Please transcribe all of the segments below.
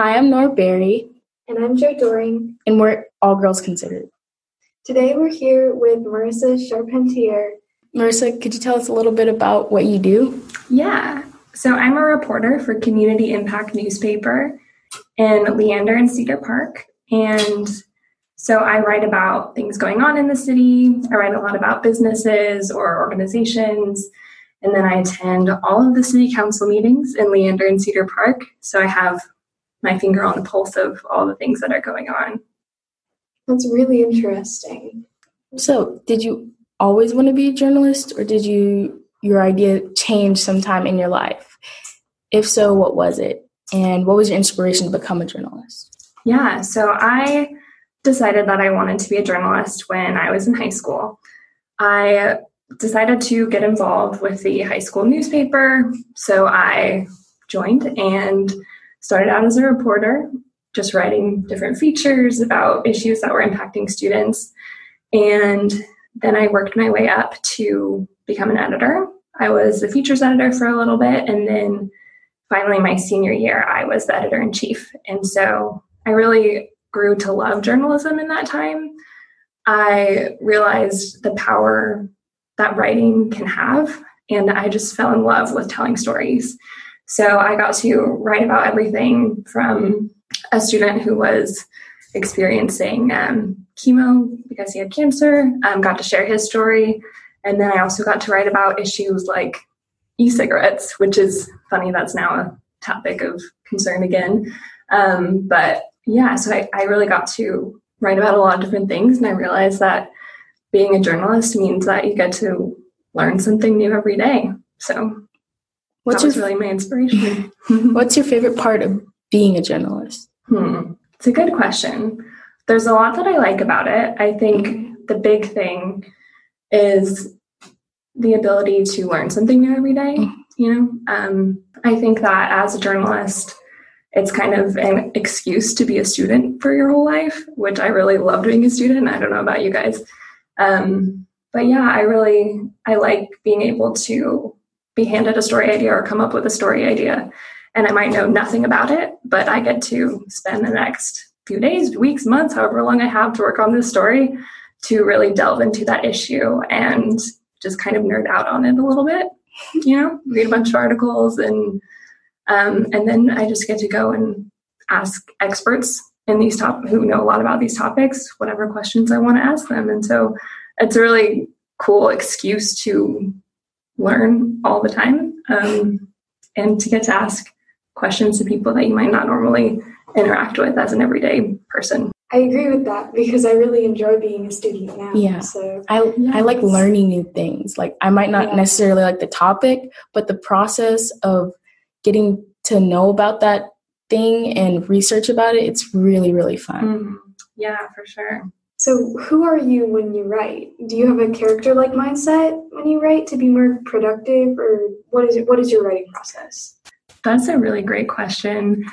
Hi, I'm Nora Berry. And I'm Jo Doring. And we're All Girls Considered. Today we're here with Marissa Charpentier. Marissa, could you tell us a little bit about what you do? Yeah. So I'm a reporter for Community Impact Newspaper in Leander and Cedar Park. And so I write about things going on in the city. I write a lot about businesses or organizations. And then I attend all of the city council meetings in Leander and Cedar Park. So I have my finger on the pulse of all the things that are going on. That's really interesting. So did you always want to be a journalist, or did your idea change sometime in your life? If so, what was it? And what was your inspiration to become a journalist? Yeah, so I decided that I wanted to be a journalist when I was in high school. I decided to get involved with the high school newspaper, so I joined and started out as a reporter, just writing different features about issues that were impacting students. And then I worked my way up to become an editor. I was the features editor for a little bit. And then finally my senior year, I was the editor-in-chief. And so I really grew to love journalism in that time. I realized the power that writing can have. And I just fell in love with telling stories. So I got to write about everything from a student who was experiencing chemo because he had cancer, got to share his story. And then I also got to write about issues like e-cigarettes, which is funny. That's now a topic of concern again. But yeah, so I really got to write about a lot of different things. And I realized that being a journalist means that you get to learn something new every day. So That was really my inspiration. What's your favorite part of being a journalist? It's a good question. There's a lot that I like about it. I think the big thing is the ability to learn something new every day. I think that as a journalist, it's kind of an excuse to be a student for your whole life, which I really love being a student. I don't know about you guys. But yeah, I like being able to be handed a story idea or come up with a story idea, and I might know nothing about it, but I get to spend the next few days, weeks, months, however long I have to work on this story to really delve into that issue and just kind of nerd out on it a little bit, read a bunch of articles, and then I just get to go and ask experts in these who know a lot about these topics, whatever questions I want to ask them. And so it's a really cool excuse to learn all the time, and to get to ask questions to people that you might not normally interact with as an everyday person. I agree with that because I really enjoy being a student now. Yeah. So I like learning new things. Like I might not necessarily like the topic, but the process of getting to know about that thing and research about it, it's really, really fun. Yeah, for sure. So who are you when you write? Do you have a character-like mindset when you write to be more productive, or what is your writing process? That's a really great question.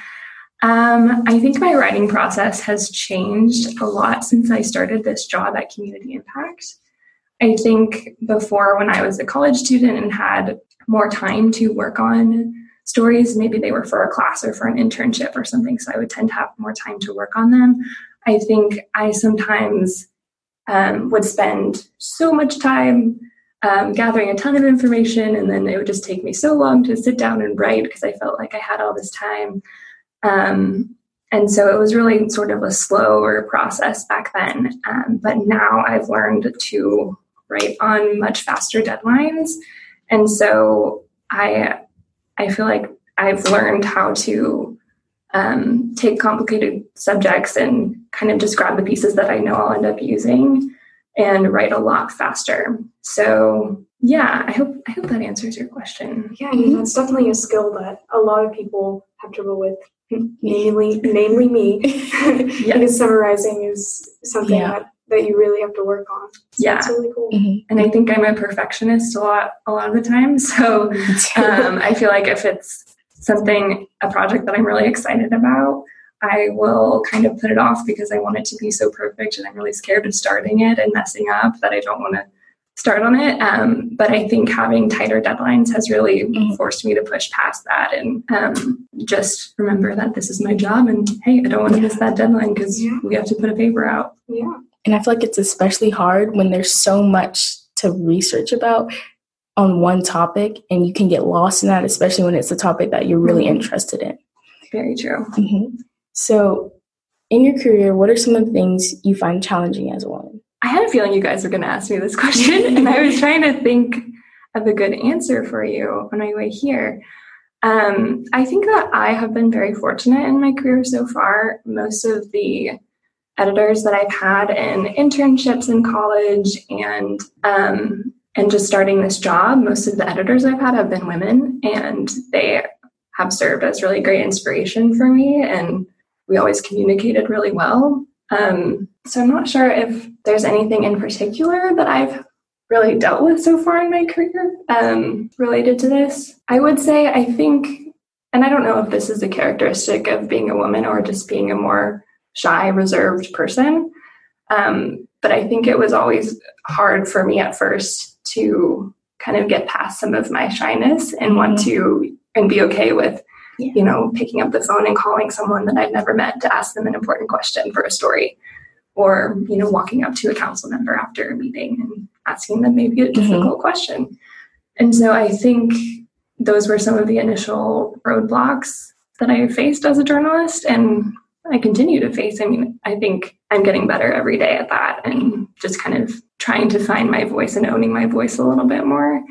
I think my writing process has changed a lot since I started this job at Community Impact. I think before, when I was a college student and had more time to work on stories, maybe they were for a class or for an internship or something, so I would tend to have more time to work on them. I think I sometimes would spend so much time gathering a ton of information, and then it would just take me so long to sit down and write because I felt like I had all this time. And so it was really sort of a slower process back then. But now I've learned to write on much faster deadlines. And so I feel like I've learned how to take complicated subjects and kind of just grab the pieces that I know I'll end up using and write a lot faster. So yeah, I hope that answers your question. Yeah, that's definitely a skill that a lot of people have trouble with, namely me. Yes. Because summarizing is something that you really have to work on. So that's really cool. And I think I'm a perfectionist a lot of the time. So I feel like if it's a project that I'm really excited about, I will kind of put it off because I want it to be so perfect, and I'm really scared of starting it and messing up that I don't want to start on it. But I think having tighter deadlines has really forced me to push past that and just remember that this is my job and, hey, I don't want to miss that deadline because we have to put a paper out. Yeah. And I feel like it's especially hard when there's so much to research about on one topic and you can get lost in that, especially when it's a topic that you're really interested in. Very true. Mm-hmm. So in your career, what are some of the things you find challenging as a woman? I had a feeling you guys were going to ask me this question, and I was trying to think of a good answer for you on my way here. I think that I have been very fortunate in my career so far. Most of the editors that I've had in internships in college and just starting this job, most of the editors I've had have been women, and they have served as really great inspiration for me, and we always communicated really well. So I'm not sure if there's anything in particular that I've really dealt with so far in my career related to this. I would say I think, and I don't know if this is a characteristic of being a woman or just being a more shy, reserved person, but I think it was always hard for me at first to kind of get past some of my shyness and want to and be okay with you know, picking up the phone and calling someone that I've never met to ask them an important question for a story, or, you know, walking up to a council member after a meeting and asking them maybe a difficult question. And so I think those were some of the initial roadblocks that I faced as a journalist, and I continue to face. I mean, I think I'm getting better every day at that and just kind of trying to find my voice and owning my voice a little bit more.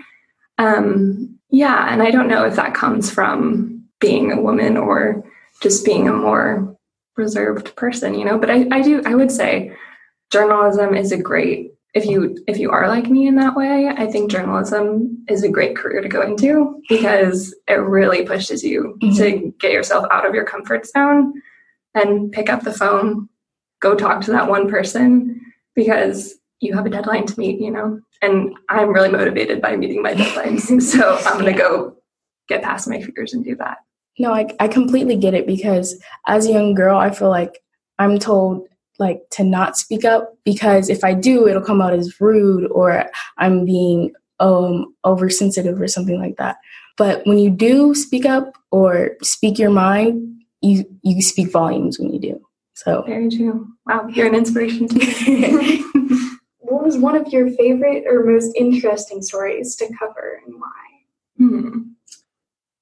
Yeah, and I don't know if that comes from being a woman or just being a more reserved person, you know, but I would say journalism is a great, if you are like me in that way, I think journalism is a great career to go into because it really pushes you to get yourself out of your comfort zone and pick up the phone, go talk to that one person because you have a deadline to meet, you know, and I'm really motivated by meeting my deadlines. So I'm going to go get past my fears and do that. No, I completely get it because as a young girl, I feel like I'm told like to not speak up because if I do, it'll come out as rude or I'm being oversensitive or something like that. But when you do speak up or speak your mind, you speak volumes when you do. So very true. Wow, you're an inspiration to me. What was one of your favorite or most interesting stories to cover and why?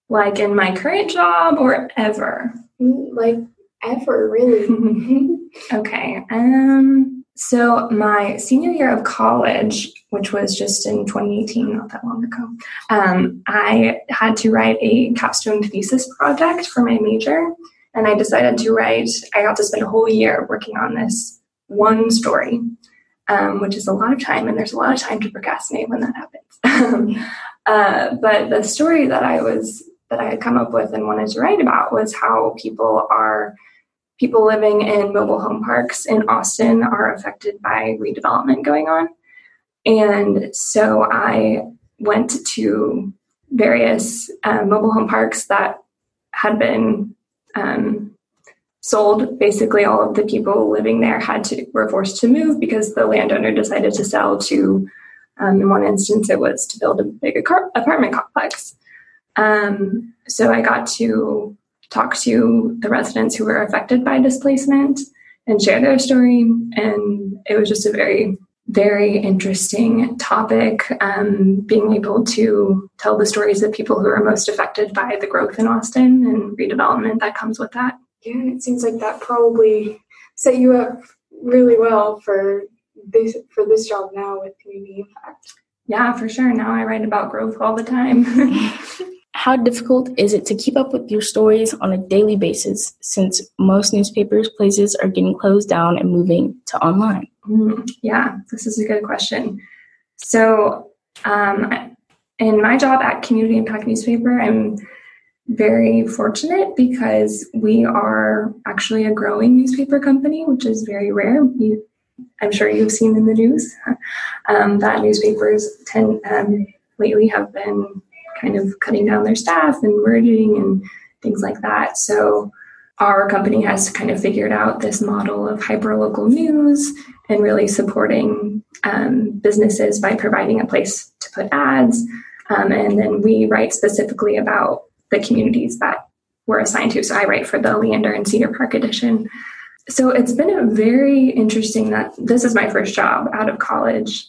Like in my current job or ever? Like ever, really. Okay. So my senior year of college, which was just in 2018, not that long ago, I had to write a capstone thesis project for my major. And I decided to write, I got to spend a whole year working on this one story, which is a lot of time. And there's a lot of time to procrastinate when that happens. But the story that I had come up with and wanted to write about was how people living in mobile home parks in Austin are affected by redevelopment going on. And so I went to various mobile home parks that had been sold. Basically, all of the people living there were forced to move because the landowner decided to sell to. In one instance, it was to build a big apartment complex. So I got to talk to the residents who were affected by displacement and share their story. And it was just a very, very interesting topic, being able to tell the stories of people who are most affected by the growth in Austin and redevelopment that comes with that. Yeah, and it seems like that probably set you up really well for this job now with community impact. Yeah, for sure. Now I write about growth all the time. How difficult is it to keep up with your stories on a daily basis since most newspapers places are getting closed down and moving to online? Yeah, this is a good question. So in my job at Community Impact Newspaper, I'm very fortunate because we are actually a growing newspaper company, which is very rare. I'm sure you've seen in the news that newspapers lately have been kind of cutting down their staff and merging and things like that. So our company has kind of figured out this model of hyperlocal news and really supporting businesses by providing a place to put ads. And then we write specifically about the communities that we're assigned to. So I write for the Leander and Cedar Park edition. So it's been a very interesting that this is my first job out of college,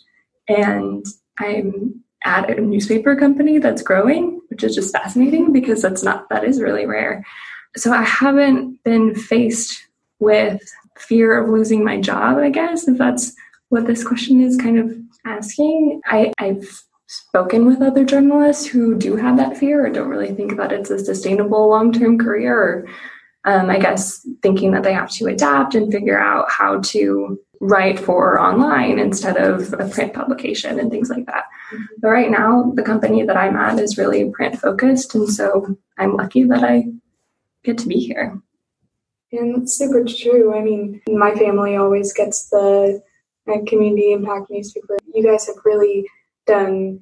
and I'm at a newspaper company that's growing, which is just fascinating because that is really rare. So I haven't been faced with fear of losing my job, I guess, if that's what this question is kind of asking. I've spoken with other journalists who do have that fear or don't really think that it's a sustainable long-term career, or I guess thinking that they have to adapt and figure out how to write for online instead of a print publication and things like that. Mm-hmm. But right now, the company that I'm at is really print focused, and so I'm lucky that I get to be here. And that's super true. I mean, my family always gets the Community Impact Newspaper. You guys have really done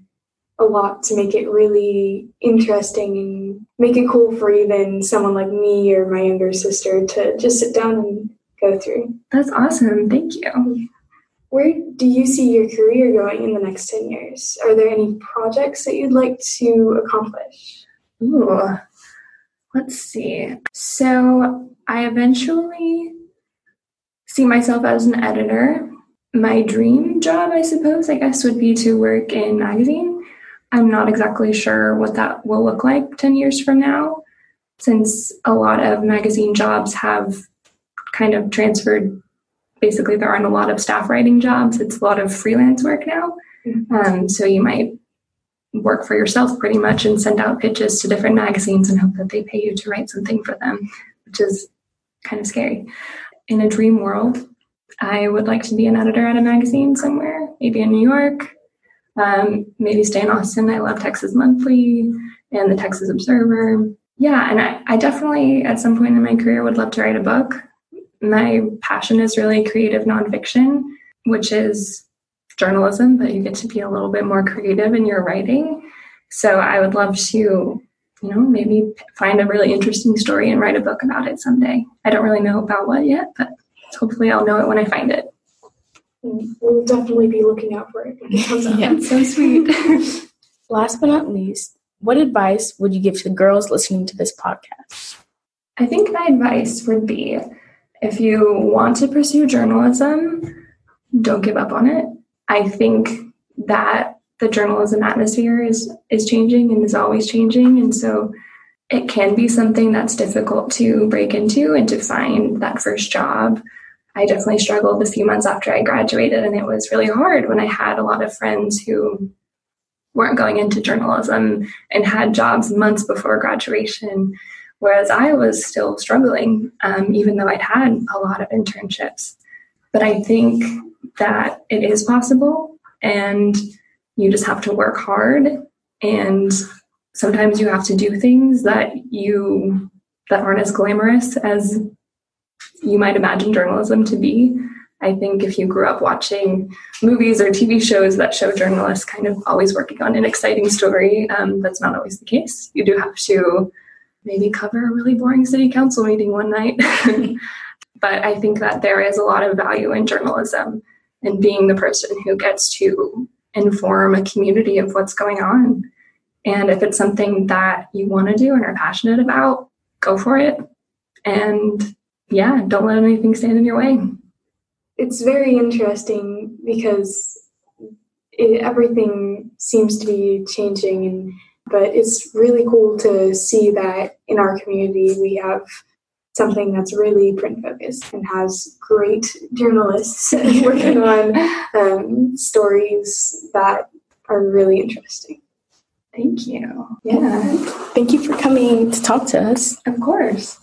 a lot to make it really interesting and make it cool for even someone like me or my younger sister to just sit down and go through. That's awesome. Thank you. Where do you see your career going in the next 10 years? Are there any projects that you'd like to accomplish? Ooh, let's see. So I eventually see myself as an editor. My dream job, I suppose, would be to work in magazine. I'm not exactly sure what that will look like 10 years from now, since a lot of magazine jobs have kind of transferred. Basically, there aren't a lot of staff writing jobs. It's a lot of freelance work now. Mm-hmm. So you might work for yourself pretty much and send out pitches to different magazines and hope that they pay you to write something for them, which is kind of scary. In a dream world, I would like to be an editor at a magazine somewhere, maybe in New York, maybe stay in Austin. I love Texas Monthly and the Texas Observer. Yeah, and I definitely at some point in my career would love to write a book. My passion is really creative nonfiction, which is journalism, but you get to be a little bit more creative in your writing. So I would love to, maybe find a really interesting story and write a book about it someday. I don't really know about what yet, but hopefully I'll know it when I find it. We'll definitely be looking out for it when it comes out. That's so sweet. Last but not least, what advice would you give to girls listening to this podcast? I think my advice would be, if you want to pursue journalism, don't give up on it. I think that the journalism atmosphere is changing and is always changing, and so it can be something that's difficult to break into and to find that first job. I definitely struggled a few months after I graduated, and it was really hard when I had a lot of friends who weren't going into journalism and had jobs months before graduation, whereas I was still struggling, even though I'd had a lot of internships. But I think that it is possible, and you just have to work hard, and sometimes you have to do things that aren't as glamorous as you might imagine journalism to be. I think if you grew up watching movies or TV shows that show journalists kind of always working on an exciting story, that's not always the case. You do have to maybe cover a really boring city council meeting one night. But I think that there is a lot of value in journalism and being the person who gets to inform a community of what's going on. And if it's something that you want to do and are passionate about, go for it. And yeah, don't let anything stand in your way. It's very interesting because everything seems to be changing, but it's really cool to see that in our community we have something that's really print-focused and has great journalists working on stories that are really interesting. Thank you. Yeah. Thank you for coming to talk to us. Of course.